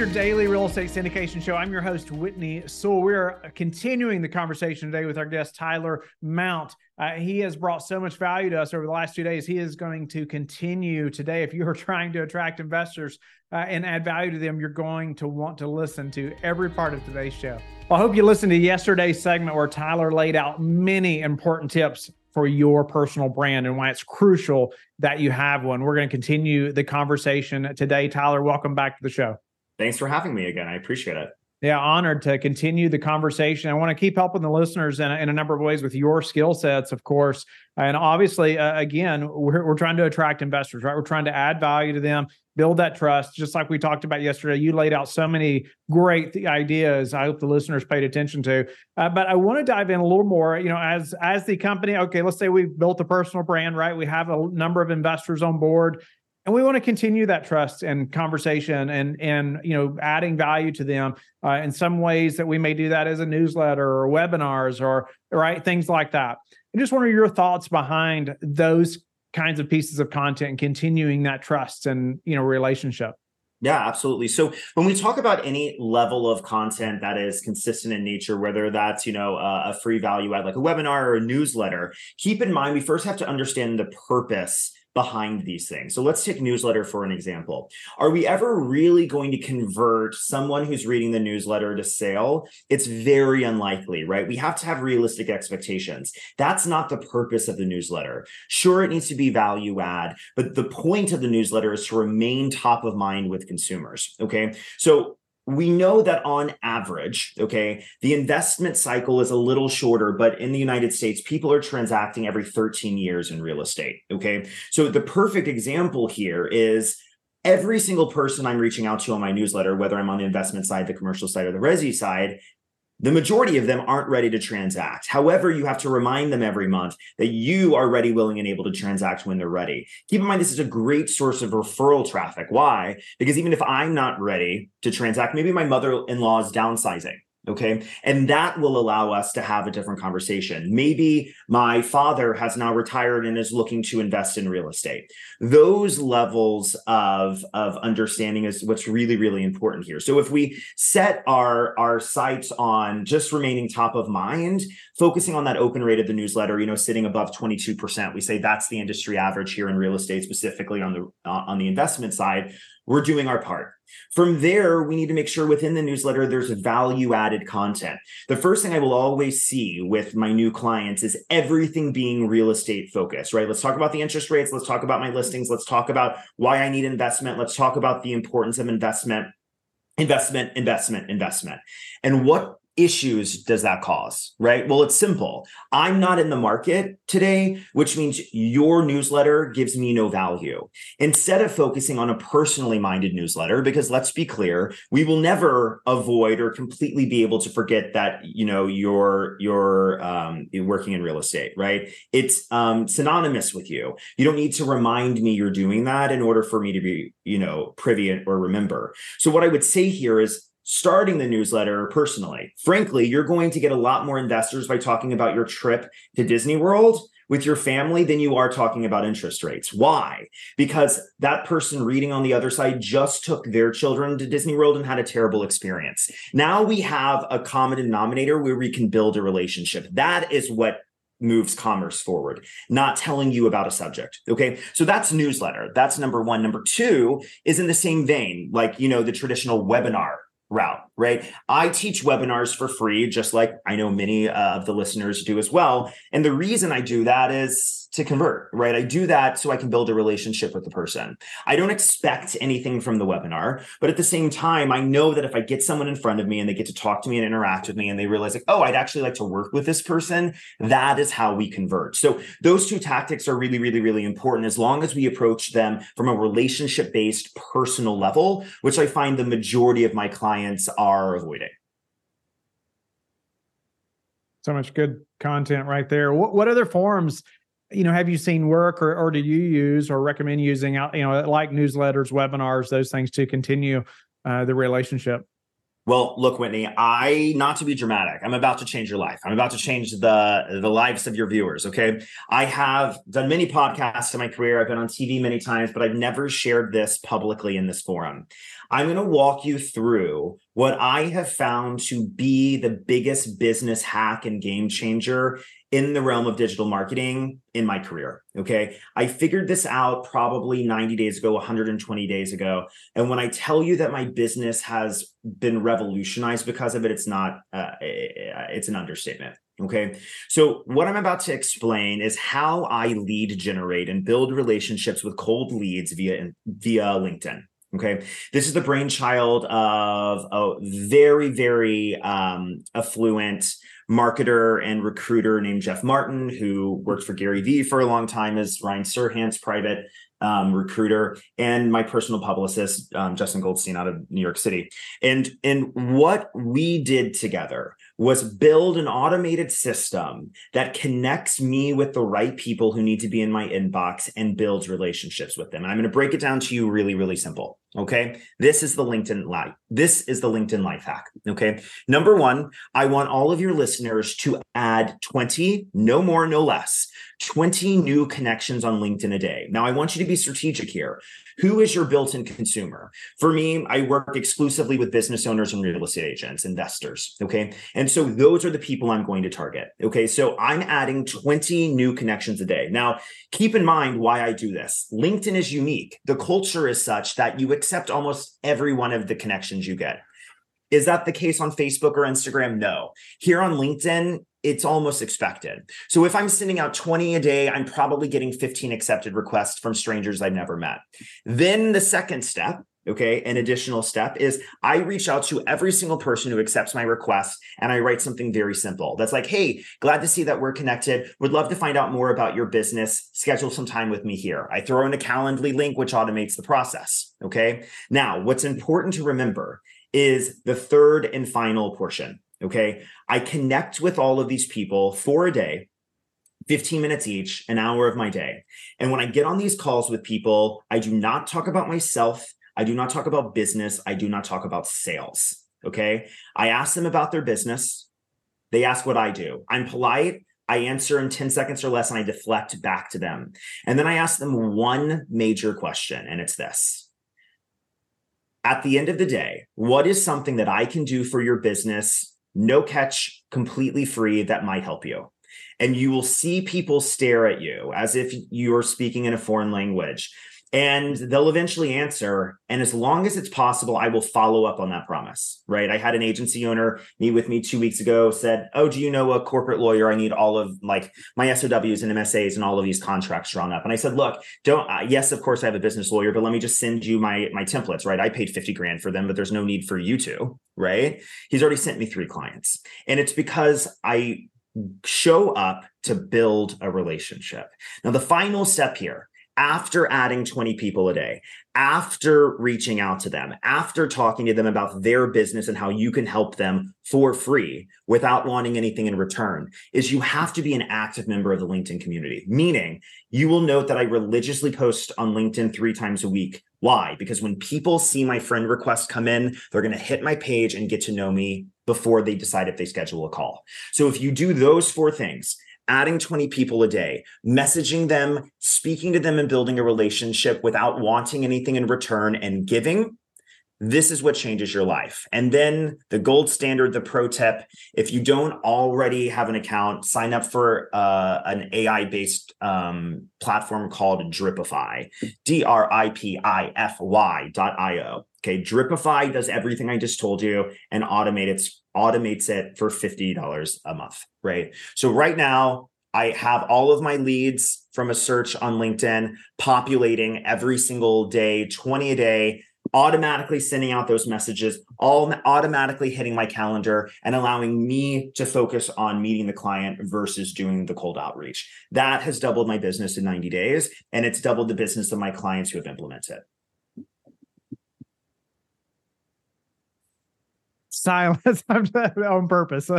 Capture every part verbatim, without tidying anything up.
your daily real estate syndication show. I'm your host, Whitney Sewell. We're continuing the conversation today with our guest, Tyler Mount. Uh, he has brought so much value to us over the last two days. He is going to continue today. If you are trying to attract investors uh, and add value to them, you're going to want to listen to every part of today's show. Well, I hope you listened to yesterday's segment where Tyler laid out many important tips for your personal brand and why it's crucial that you have one. We're going to continue the conversation today. Tyler, welcome back to the show. Thanks for having me again. I appreciate it. Yeah, honored to continue the conversation. I want to keep helping the listeners in a, in a number of ways with your skill sets, of course. And obviously, uh, again, we're, we're trying to attract investors, right? We're trying to add value to them, build that trust. Just like we talked about yesterday, you laid out so many great ideas I hope the listeners paid attention to. Uh, but I want to dive in a little more, you know, as, as the company, okay, let's say we've built a personal brand, right? We have a number of investors on board. And we want to continue that trust and conversation and, and you know, adding value to them uh, in some ways that we may do that as a newsletter or webinars or, right, things like that. And just what are your thoughts behind those kinds of pieces of content and continuing that trust and, you know, relationship? Yeah, absolutely. So when we talk about any level of content that is consistent in nature, whether that's, you know, a free value add like a webinar or a newsletter, keep in mind, we first have to understand the purpose behind these things. So let's take newsletter for an example. Are we ever really going to convert someone who's reading the newsletter to sale? It's very unlikely, right? We have to have realistic expectations. That's not the purpose of the newsletter. Sure, it needs to be value add, but the point of the newsletter is to remain top of mind with consumers, okay? So we know that on average, okay, the investment cycle is a little shorter, but in the United States, people are transacting every thirteen years in real estate, okay? So the perfect example here is every single person I'm reaching out to on my newsletter, whether I'm on the investment side, the commercial side, or the resi side, the majority of them aren't ready to transact. However, you have to remind them every month that you are ready, willing, and able to transact when they're ready. Keep in mind, this is a great source of referral traffic. Why? Because even if I'm not ready to transact, maybe my mother-in-law is downsizing. Okay. And that will allow us to have a different conversation. Maybe my father has now retired and is looking to invest in real estate. Those levels of, of understanding is what's really, really important here. So if we set our, our sights on just remaining top of mind, focusing on that open rate of the newsletter, you know, sitting above twenty-two percent, we say that's the industry average here in real estate, specifically on the, uh, on the investment side. We're doing our part. From there, we need to make sure within the newsletter, there's value-added content. The first thing I will always see with my new clients is everything being real estate focused, right? Let's talk about the interest rates. Let's talk about my listings. Let's talk about why I need investment. Let's talk about the importance of investment, investment, investment, investment. And what issues does that cause, right? Well, it's simple. I'm not in the market today, which means your newsletter gives me no value. Instead of focusing on a personally minded newsletter, because let's be clear, we will never avoid or completely be able to forget that, you know, you're, you're um, working in real estate, right? It's um, synonymous with you. You don't need to remind me you're doing that in order for me to be, you know, privy or remember. So what I would say here is, starting the newsletter personally, frankly, you're going to get a lot more investors by talking about your trip to Disney World with your family than you are talking about interest rates. Why? Because that person reading on the other side just took their children to Disney World and had a terrible experience. Now we have a common denominator where we can build a relationship. That is what moves commerce forward, not telling you about a subject. Okay. So that's newsletter. That's number one. Number two is in the same vein, like, you know, the traditional webinar route, right? I teach webinars for free, just like I know many uh, of the listeners do as well. And the reason I do that is to convert, right? I do that so I can build a relationship with the person. I don't expect anything from the webinar, but at the same time, I know that if I get someone in front of me and they get to talk to me and interact with me and they realize like, oh, I'd actually like to work with this person, that is how we convert. So those two tactics are really, really, really important as long as we approach them from a relationship-based personal level, which I find the majority of my clients are avoiding. So much good content right there. What, what other forms, you know, have you seen work or, or do you use or recommend using, you know, like newsletters, webinars, those things to continue uh, the relationship? Well, look, Whitney, I, not to be dramatic, I'm about to change your life. I'm about to change the, the lives of your viewers, okay? I have done many podcasts in my career. I've been on T V many times, but I've never shared this publicly in this forum. I'm going to walk you through what I have found to be the biggest business hack and game changer in the realm of digital marketing in my career, okay? I figured this out probably ninety days ago, one hundred twenty days ago. And when I tell you that my business has been revolutionized because of it, it's not, uh, it's an understatement, okay? So what I'm about to explain is how I lead generate and build relationships with cold leads via, via LinkedIn. Okay, this is the brainchild of a very, very um, affluent marketer and recruiter named Jeff Martin, who worked for Gary Vee for a long time as Ryan Serhan's private um, recruiter, and my personal publicist, um, Justin Goldstein out of New York City. And, and what we did together was build an automated system that connects me with the right people who need to be in my inbox and builds relationships with them. And I'm going to break it down to you really, really simple. Okay. This is the LinkedIn life. This is the LinkedIn life hack. Okay. Number one, I want all of your listeners to add twenty, no more, no less, twenty new connections on LinkedIn a day. Now, I want you to be strategic here. Who is your built-in consumer? For me, I work exclusively with business owners and real estate agents, investors. Okay. And so those are the people I'm going to target. Okay. So I'm adding twenty new connections a day. Now, keep in mind why I do this. LinkedIn is unique. The culture is such that you accept almost every one of the connections you get. Is that the case on Facebook or Instagram? No. Here on LinkedIn, it's almost expected. So if I'm sending out twenty a day, I'm probably getting fifteen accepted requests from strangers I've never met. Then the second step, okay, an additional step is I reach out to every single person who accepts my request and I write something very simple. That's like, hey, glad to see that we're connected. Would love to find out more about your business. Schedule some time with me here. I throw in a Calendly link, which automates the process, okay? Now, what's important to remember is the third and final portion. Okay, I connect with all of these people for a day, fifteen minutes each, an hour of my day. And when I get on these calls with people, I do not talk about myself. I do not talk about business. I do not talk about sales. Okay, I ask them about their business. They ask what I do. I'm polite. I answer in ten seconds or less, and I deflect back to them. And then I ask them one major question, and it's this. At the end of the day, what is something that I can do for your business? No catch, completely free, that might help you. And you will see people stare at you as if you're speaking in a foreign language. And they'll eventually answer. And as long as it's possible, I will follow up on that promise, right? I had an agency owner meet with me two weeks ago, said, oh, do you know a corporate lawyer? I need all of like my S O Ws and M S As and all of these contracts drawn up. And I said, look, don't, uh, yes, of course I have a business lawyer, but let me just send you my, my templates, right? I paid fifty grand for them, but there's no need for you to, right? He's already sent me three clients. And it's because I show up to build a relationship. Now, the final step here, after adding twenty people a day, after reaching out to them, after talking to them about their business and how you can help them for free without wanting anything in return, is you have to be an active member of the LinkedIn community. Meaning, you will note that I religiously post on LinkedIn three times a week. Why? Because when people see my friend requests come in, they're going to hit my page and get to know me before they decide if they schedule a call. So if you do those four things, adding twenty people a day, messaging them, speaking to them and building a relationship without wanting anything in return and giving, this is what changes your life. And then the gold standard, the pro tip, if you don't already have an account, sign up for uh, an A I-based um, platform called Dripify, D R I P I F Y dot I O. Okay, Dripify does everything I just told you and automates automates it for fifty dollars a month, right? So right now I have all of my leads from a search on LinkedIn populating every single day, twenty a day, automatically sending out those messages, all automatically hitting my calendar and allowing me to focus on meeting the client versus doing the cold outreach. That has doubled my business in ninety days, and it's doubled the business of my clients who have implemented it. Silence on purpose.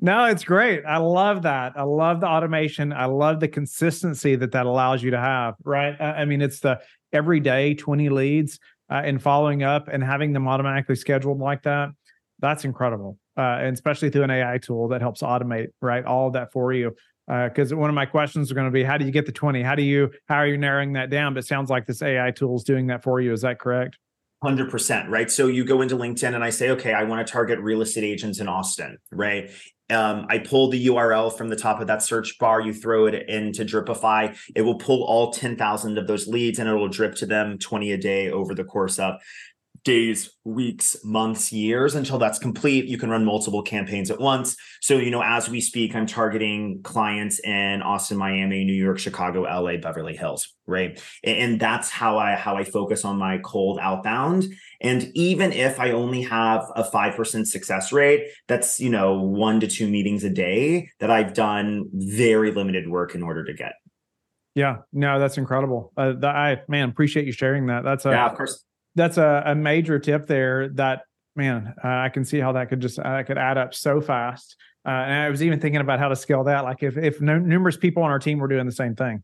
No, it's great. I love that. I love the automation. I love the consistency that that allows you to have, right? I mean, it's the every day twenty leads. uh, and following up and having them automatically scheduled like that, that's incredible. Uh, and especially through an A I tool that helps automate, right, all of that for you. Because uh, one of my questions are going to be, how do you get the twenty? How do you, how are you narrowing that down? But it sounds like this A I tool is doing that for you. Is that correct? one hundred percent, right? So you go into LinkedIn and I say, okay, I want to target real estate agents in Austin, right? Um, I pull the U R L from the top of that search bar. You throw it into Dripify. It will pull all ten thousand of those leads and it will drip to them twenty a day over the course of days, weeks, months, years, until that's complete. You can run multiple campaigns at once. So, you know, as we speak, I'm targeting clients in Austin, Miami, New York, Chicago, L A, Beverly Hills, right? And that's how I how I focus on my cold outbound. And even if I only have a five percent success rate, that's, you know, one to two meetings a day that I've done very limited work in order to get. Yeah, no, that's incredible. Uh, that, I, man, appreciate you sharing that. That's a, yeah, of course. That's a, a major tip there that, man, uh, I can see how that could just, I uh, could add up so fast. Uh, and I was even thinking about how to scale that. Like if, if no, numerous people on our team were doing the same thing.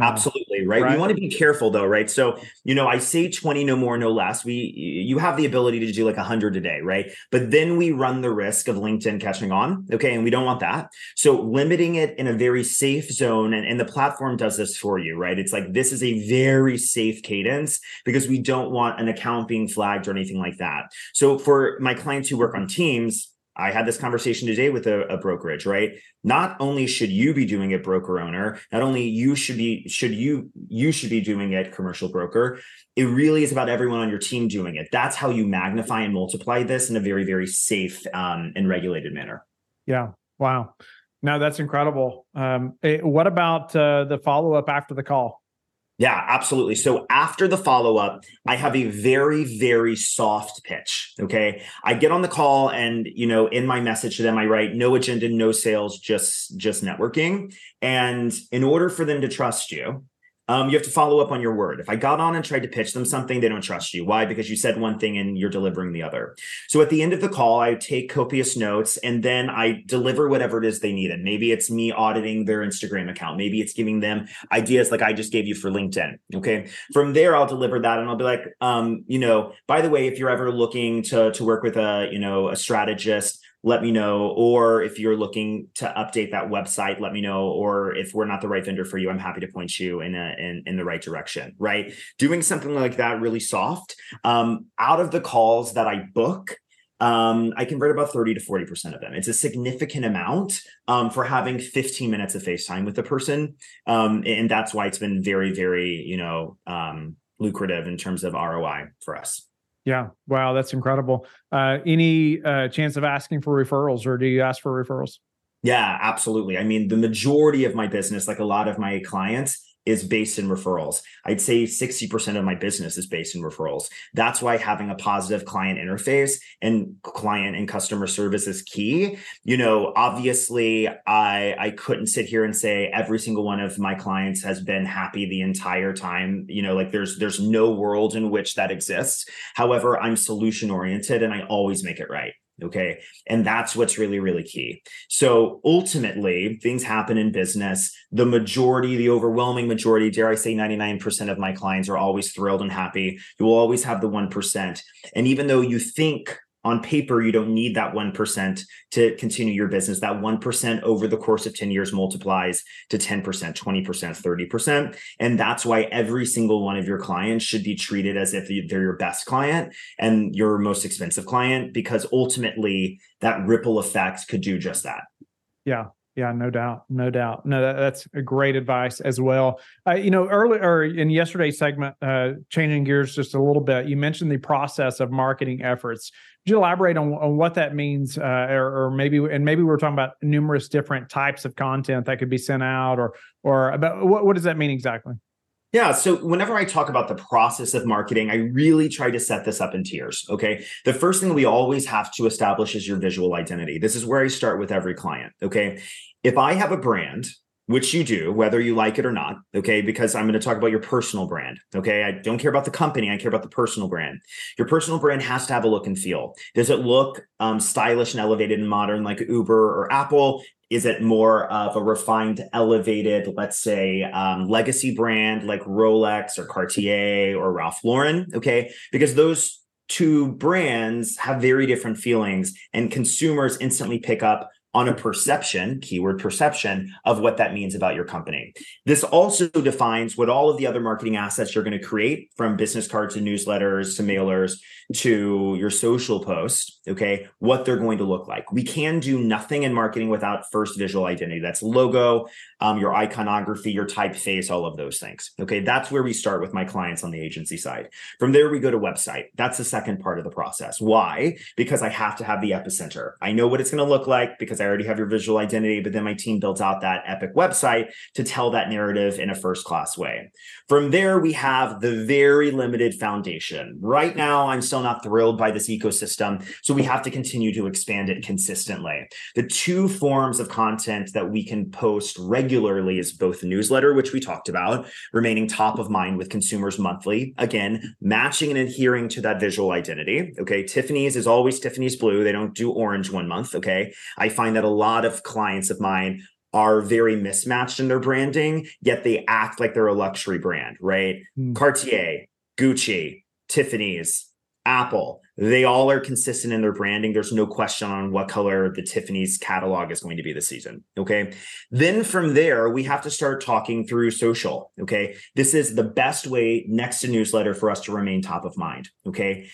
Uh, Absolutely. Right? right. We want to be careful though. Right. So, you know, I say twenty, no more, no less. We, you have the ability to do like a hundred a day. Right. But then we run the risk of LinkedIn catching on. Okay. And we don't want that. So limiting it in a very safe zone, and, and the platform does this for you. Right. It's like, this is a very safe cadence because we don't want an account being flagged or anything like that. So for my clients who work on teams, I had this conversation today with a, a brokerage, right? Not only should you be doing it, broker owner, not only you should be, should you, you should be doing it, commercial broker. It really is about everyone on your team doing it. That's how you magnify and multiply this in a very, very safe um, and regulated manner. Yeah. Wow. No, that's incredible. Um, it, what about uh, the follow-up after the call? Yeah, absolutely. So after the follow-up, I have a very, very soft pitch. Okay. I get on the call and, you know, in my message to them, I write no agenda, no sales, just, just networking. And in order for them to trust you, um, you have to follow up on your word. If I got on and tried to pitch them something, they don't trust you. Why? Because you said one thing and you're delivering the other. So at the end of the call, I take copious notes and then I deliver whatever it is they needed. Maybe it's me auditing their Instagram account. Maybe it's giving them ideas like I just gave you for LinkedIn. Okay. From there, I'll deliver that and I'll be like, um, you know, by the way, if you're ever looking to, to work with a, you know, a strategist, let me know. Or if you're looking to update that website, let me know. Or if we're not the right vendor for you, I'm happy to point you in a, in, in the right direction, right? Doing something like that really soft. Um, out of the calls that I book, um, I convert about thirty to forty percent of them. It's a significant amount um, for having fifteen minutes of FaceTime with the person. Um, and that's why it's been very, very, you know, um, lucrative in terms of R O I for us. Yeah. Wow. That's incredible. Uh, any uh, chance of asking for referrals, or do you ask for referrals? Yeah, absolutely. I mean, the majority of my business, like a lot of my clients, is based in referrals. I'd say sixty percent of my business is based in referrals. That's why having a positive client interface and client and customer service is key. You know, obviously I, I couldn't sit here and say every single one of my clients has been happy the entire time. You know, like there's, there's no world in which that exists. However, I'm solution oriented and I always make it right. Okay. And that's what's really, really key. So ultimately, things happen in business. The majority, the overwhelming majority, dare I say ninety-nine percent of my clients are always thrilled and happy. You will always have the one percent. And even though you think on paper, you don't need that one percent to continue your business, that one percent over the course of ten years multiplies to ten percent, twenty percent, thirty percent. And that's why every single one of your clients should be treated as if they're your best client and your most expensive client, because ultimately that ripple effect could do just that. Yeah. Yeah, no doubt. No doubt. No, that, that's a great advice as well. Uh, you know, earlier in yesterday's segment, uh, changing gears just a little bit, you mentioned the process of marketing efforts. Could you elaborate on, on what that means? Uh, or, or maybe, and maybe we were talking about numerous different types of content that could be sent out, or, or about what, what does that mean exactly? Yeah. So whenever I talk about the process of marketing, I really try to set this up in tiers. Okay. The first thing we always have to establish is your visual identity. This is where I start with every client. Okay. If I have a brand, which you do, whether you like it or not, okay? Because I'm going to talk about your personal brand, okay? I don't care about the company. I care about the personal brand. Your personal brand has to have a look and feel. Does it look um, stylish and elevated and modern like Uber or Apple? Is it more of a refined, elevated, let's say, um, legacy brand like Rolex or Cartier or Ralph Lauren, okay? Because those two brands have very different feelings, and consumers instantly pick up on a perception, keyword perception, of what that means about your company. This also defines what all of the other marketing assets you're going to create, from business cards to newsletters to mailers to your social posts, okay, what they're going to look like. We can do nothing in marketing without first visual identity. That's logo, um, your iconography, your typeface, all of those things, okay? That's where we start with my clients on the agency side. From there, we go to website. That's the second part of the process. Why? Because I have to have the epicenter. I know what it's going to look like because I already have your visual identity, but then my team builds out that epic website to tell that narrative in a first-class way. From there, we have the very limited foundation. Right now, I'm still not thrilled by this ecosystem, so we have to continue to expand it consistently. The two forms of content that we can post regularly is both the newsletter, which we talked about, remaining top of mind with consumers monthly, again, matching and adhering to that visual identity, okay? Tiffany's is always Tiffany's blue. They don't do orange one month, okay? I find that a lot of clients of mine are very mismatched in their branding, yet they act like they're a luxury brand, right? Mm. Cartier, Gucci, Tiffany's, Apple, they all are consistent in their branding. There's no question on what color the Tiffany's catalog is going to be this season, okay? Then from there, we have to start talking through social, okay? This is the best way next to newsletter for us to remain top of mind, okay?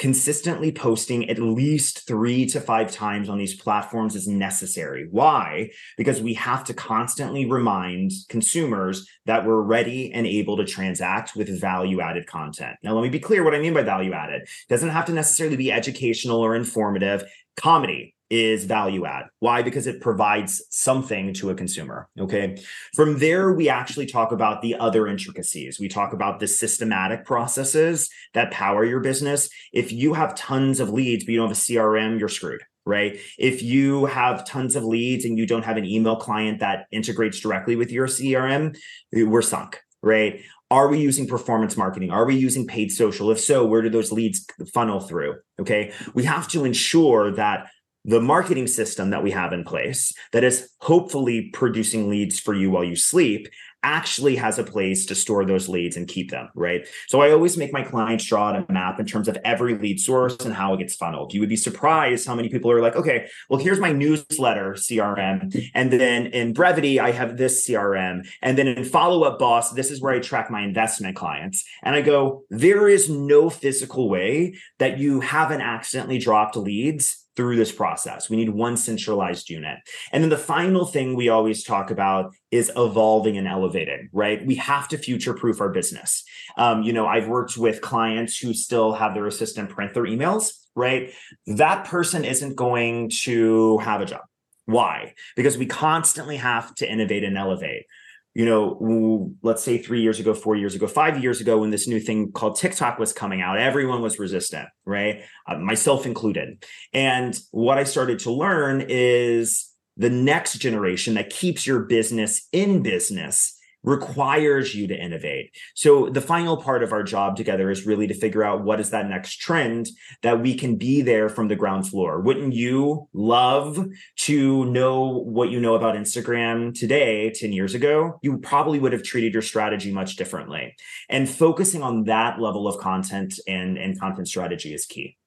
Consistently posting at least three to five times on these platforms is necessary. Why? Because we have to constantly remind consumers that we're ready and able to transact with value-added content. Now, let me be clear what I mean by value-added. It doesn't have to necessarily be educational or informative. Comedy is value add. Why? Because it provides something to a consumer, okay? From there, we actually talk about the other intricacies. We talk about the systematic processes that power your business. If you have tons of leads, but you don't have a C R M, you're screwed, right? If you have tons of leads and you don't have an email client that integrates directly with your C R M, we're sunk, right? Are we using performance marketing? Are we using paid social? If so, where do those leads funnel through, okay? We have to ensure that the marketing system that we have in place that is hopefully producing leads for you while you sleep actually has a place to store those leads and keep them, right? So I always make my clients draw out a map in terms of every lead source and how it gets funneled. You would be surprised how many people are like, okay, well, here's my newsletter C R M. And then in Brevity, I have this C R M. And then in Follow-Up Boss, this is where I track my investment clients. And I go, there is no physical way that you haven't accidentally dropped leads through this process. We need one centralized unit. And then the final thing we always talk about is evolving and elevating, right? We have to future-proof our business. Um, you know, I've worked with clients who still have their assistant print their emails, right? That person isn't going to have a job. Why? Because we constantly have to innovate and elevate. You know, let's say three years ago, four years ago, five years ago, when this new thing called TikTok was coming out, everyone was resistant, right? Uh, myself included. And what I started to learn is the next generation that keeps your business in business requires you to innovate. So the final part of our job together is really to figure out what is that next trend that we can be there from the ground floor. Wouldn't you love to know what you know about Instagram today, ten years ago? You probably would have treated your strategy much differently. And focusing on that level of content and, and content strategy is key.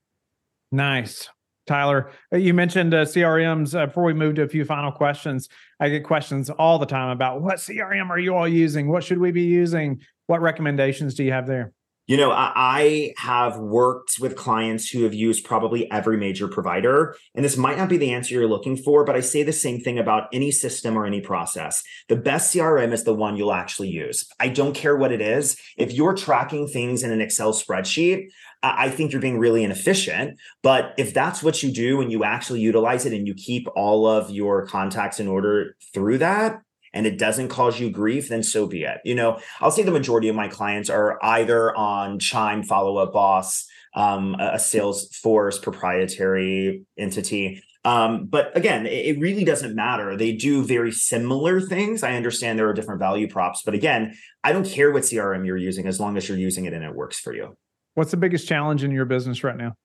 Nice. Tyler, you mentioned uh, C R Ms. Uh, before we move to a few final questions, I get questions all the time about what C R M are you all using? What should we be using? What recommendations do you have there? You know, I have worked with clients who have used probably every major provider, and this might not be the answer you're looking for, but I say the same thing about any system or any process. The best C R M is the one you'll actually use. I don't care what it is. If you're tracking things in an Excel spreadsheet, I think you're being really inefficient. But if that's what you do and you actually utilize it and you keep all of your contacts in order through that, and it doesn't cause you grief, then so be it. You know, I'll say the majority of my clients are either on Chime, Follow Up Boss, um, a Salesforce proprietary entity, Um, but again, it really doesn't matter. They do very similar things. I understand there are different value props, but again, I don't care what C R M you're using as long as you're using it and it works for you. What's the biggest challenge in your business right now?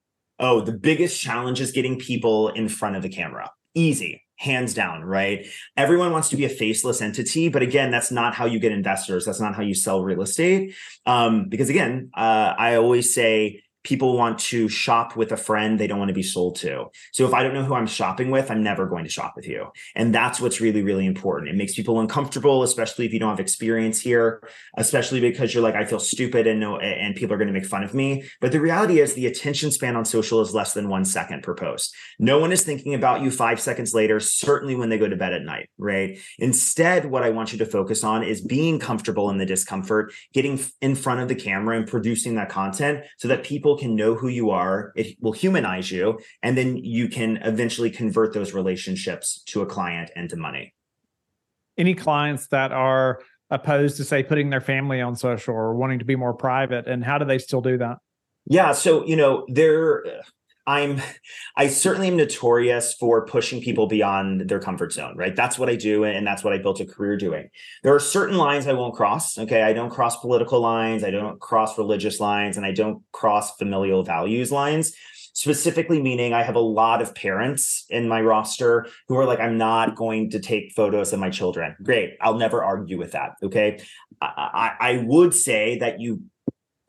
Oh, the biggest challenge is getting people in front of the camera. Easy, hands down, right? Everyone wants to be a faceless entity, but again, that's not how you get investors. That's not how you sell real estate. Um, because again, uh, I always say, people want to shop with a friend they don't want to be sold to. So if I don't know who I'm shopping with, I'm never going to shop with you. And that's what's really, really important. It makes people uncomfortable, especially if you don't have experience here, especially because you're like, I feel stupid and no, and people are going to make fun of me. But the reality is the attention span on social is less than one second per post. No one is thinking about you five seconds later, certainly when they go to bed at night, right? Instead, what I want you to focus on is being comfortable in the discomfort, getting in front of the camera and producing that content so that people can know who you are. It will humanize you. And then you can eventually convert those relationships to a client and to money. Any clients that are opposed to, say, putting their family on social or wanting to be more private, and how do they still do that? Yeah. So, you know, they're... I'm, I certainly am notorious for pushing people beyond their comfort zone, right? That's what I do. And that's what I built a career doing. There are certain lines I won't cross. Okay. I don't cross political lines. I don't cross religious lines, and I don't cross familial values lines. Specifically meaning I have a lot of parents in my roster who are like, I'm not going to take photos of my children. Great. I'll never argue with that. Okay. I, I, I would say that you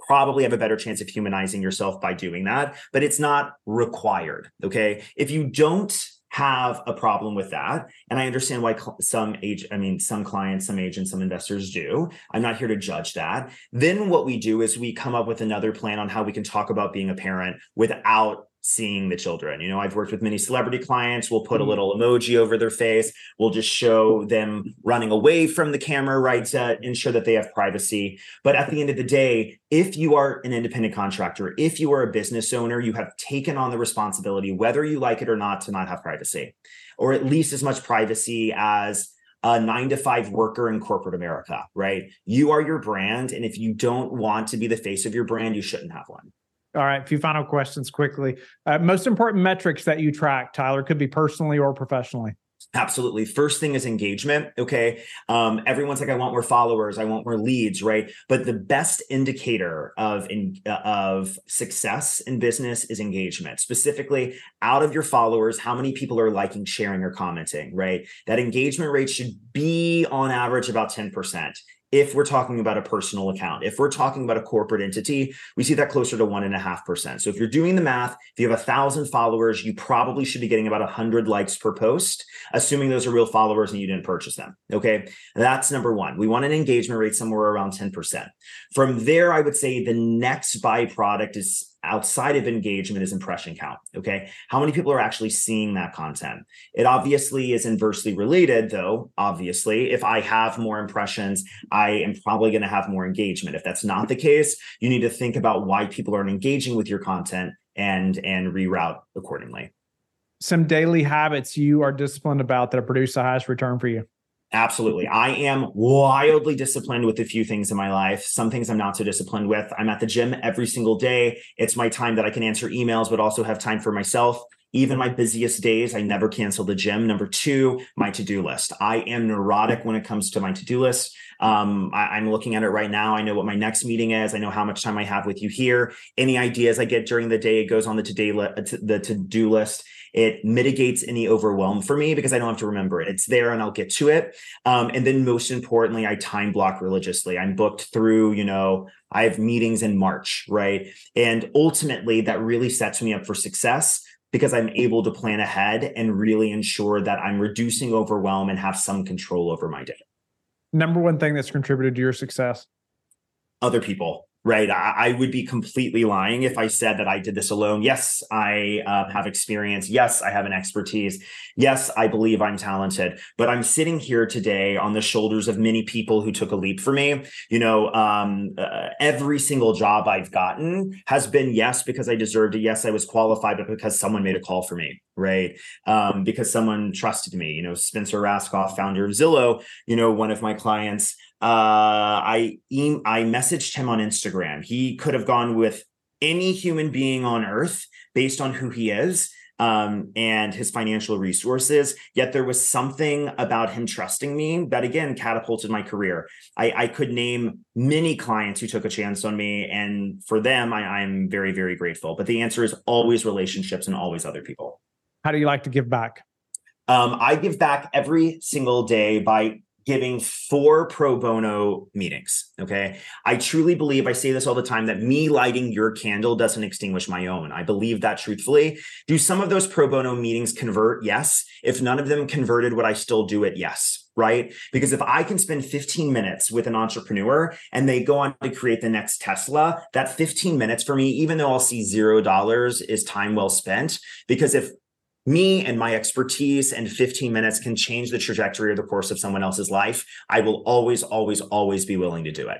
probably have a better chance of humanizing yourself by doing that, but it's not required, okay? If you don't have a problem with that, and I understand why some age, I mean, some clients, some agents, some investors do, I'm not here to judge that, then what we do is we come up with another plan on how we can talk about being a parent without seeing the children. You know, I've worked with many celebrity clients. We'll put a little emoji over their face. We'll just show them running away from the camera, right, to ensure that they have privacy. But at the end of the day, if you are an independent contractor, if you are a business owner, you have taken on the responsibility, whether you like it or not, to not have privacy, or at least as much privacy as a nine to five worker in corporate America, right? You are your brand. And if you don't want to be the face of your brand, you shouldn't have one. All right, a few final questions quickly. Uh, most important metrics that you track, Tyler, could be personally or professionally. Absolutely. First thing is engagement. Okay. Um, everyone's like, I want more followers. I want more leads. Right. But the best indicator of, in, uh, of success in business is engagement. Specifically, out of your followers, how many people are liking, sharing, or commenting, right? That engagement rate should be on average about ten percent. If we're talking about a personal account, if we're talking about a corporate entity, we see that closer to one and a half percent. So if you're doing the math, if you have a thousand followers, you probably should be getting about a hundred likes per post, assuming those are real followers and you didn't purchase them. Okay. That's number one. We want an engagement rate somewhere around ten percent. From there, I would say the next byproduct is outside of engagement is impression count, okay? How many people are actually seeing that content? It obviously is inversely related though, obviously. If I have more impressions, I am probably gonna have more engagement. If that's not the case, you need to think about why people aren't engaging with your content and, and reroute accordingly. Some daily habits you are disciplined about that produce the highest return for you. Absolutely. I am wildly disciplined with a few things in my life. Some things I'm not so disciplined with. I'm at the gym every single day. It's my time that I can answer emails, but also have time for myself. Even my busiest days, I never cancel the gym. Number two, my to-do list. I am neurotic when it comes to my to-do list. Um, I, I'm looking at it right now. I know what my next meeting is. I know how much time I have with you here. Any ideas I get during the day, it goes on the today li- the to-do list. It mitigates any overwhelm for me because I don't have to remember it. It's there and I'll get to it. Um, and then most importantly, I time block religiously. I'm booked through, you know, I have meetings in March, right? And ultimately that really sets me up for success because I'm able to plan ahead and really ensure that I'm reducing overwhelm and have some control over my day. Number one thing that's contributed to your success? Other people. Right. I, I would be completely lying if I said that I did this alone. Yes, I uh, have experience. Yes, I have an expertise. Yes, I believe I'm talented, but I'm sitting here today on the shoulders of many people who took a leap for me. You know, um, uh, every single job I've gotten has been yes, because I deserved it. Yes, I was qualified, but because someone made a call for me. Right. Um, because someone trusted me, you know, Spencer Raskoff, founder of Zillow, you know, one of my clients, uh, I, e- I messaged him on Instagram. He could have gone with any human being on earth based on who he is. um, and his financial resources. Yet there was something about him trusting me that, again, catapulted my career. I, I could name many clients who took a chance on me. And for them, I, I'm very, very grateful. But the answer is always relationships and always other people. How do you like to give back? Um, I give back every single day by giving four pro bono meetings. Okay. I truly believe, I say this all the time, that me lighting your candle doesn't extinguish my own. I believe that truthfully. Do some of those pro bono meetings convert? Yes. If none of them converted, would I still do it? Yes. Right? Because if I can spend fifteen minutes with an entrepreneur and they go on to create the next Tesla, that fifteen minutes for me, even though I'll see zero dollars, is time well spent. Because if me and my expertise and fifteen minutes can change the trajectory or the course of someone else's life, I will always, always, always be willing to do it.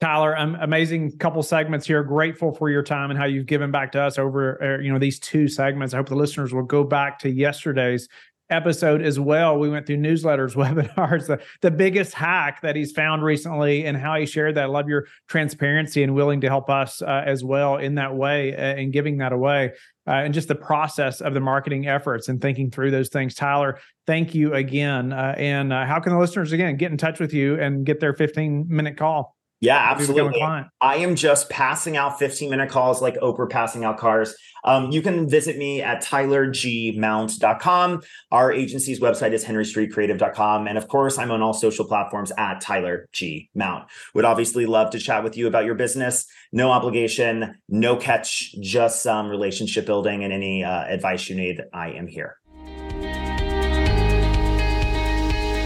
Tyler, um, amazing couple segments here. Grateful for your time and how you've given back to us over, you know, these two segments. I hope the listeners will go back to yesterday's episode as well. We went through newsletters, webinars, the, the biggest hack that he's found recently and how he shared that. I love your transparency and willing to help us uh, as well in that way uh, and giving that away. Uh, and just the process of the marketing efforts and thinking through those things. Tyler, thank you again. Uh, and uh, how can the listeners, again, get in touch with you and get their fifteen-minute call? Yeah, absolutely. I am just passing out fifteen-minute calls like Oprah passing out cars. Um, you can visit me at tyler g mount dot com. Our agency's website is henry street creative dot com. And of course, I'm on all social platforms at Tyler G. Mount. Would obviously love to chat with you about your business. No obligation, no catch, just some relationship building and any uh, advice you need. I am here.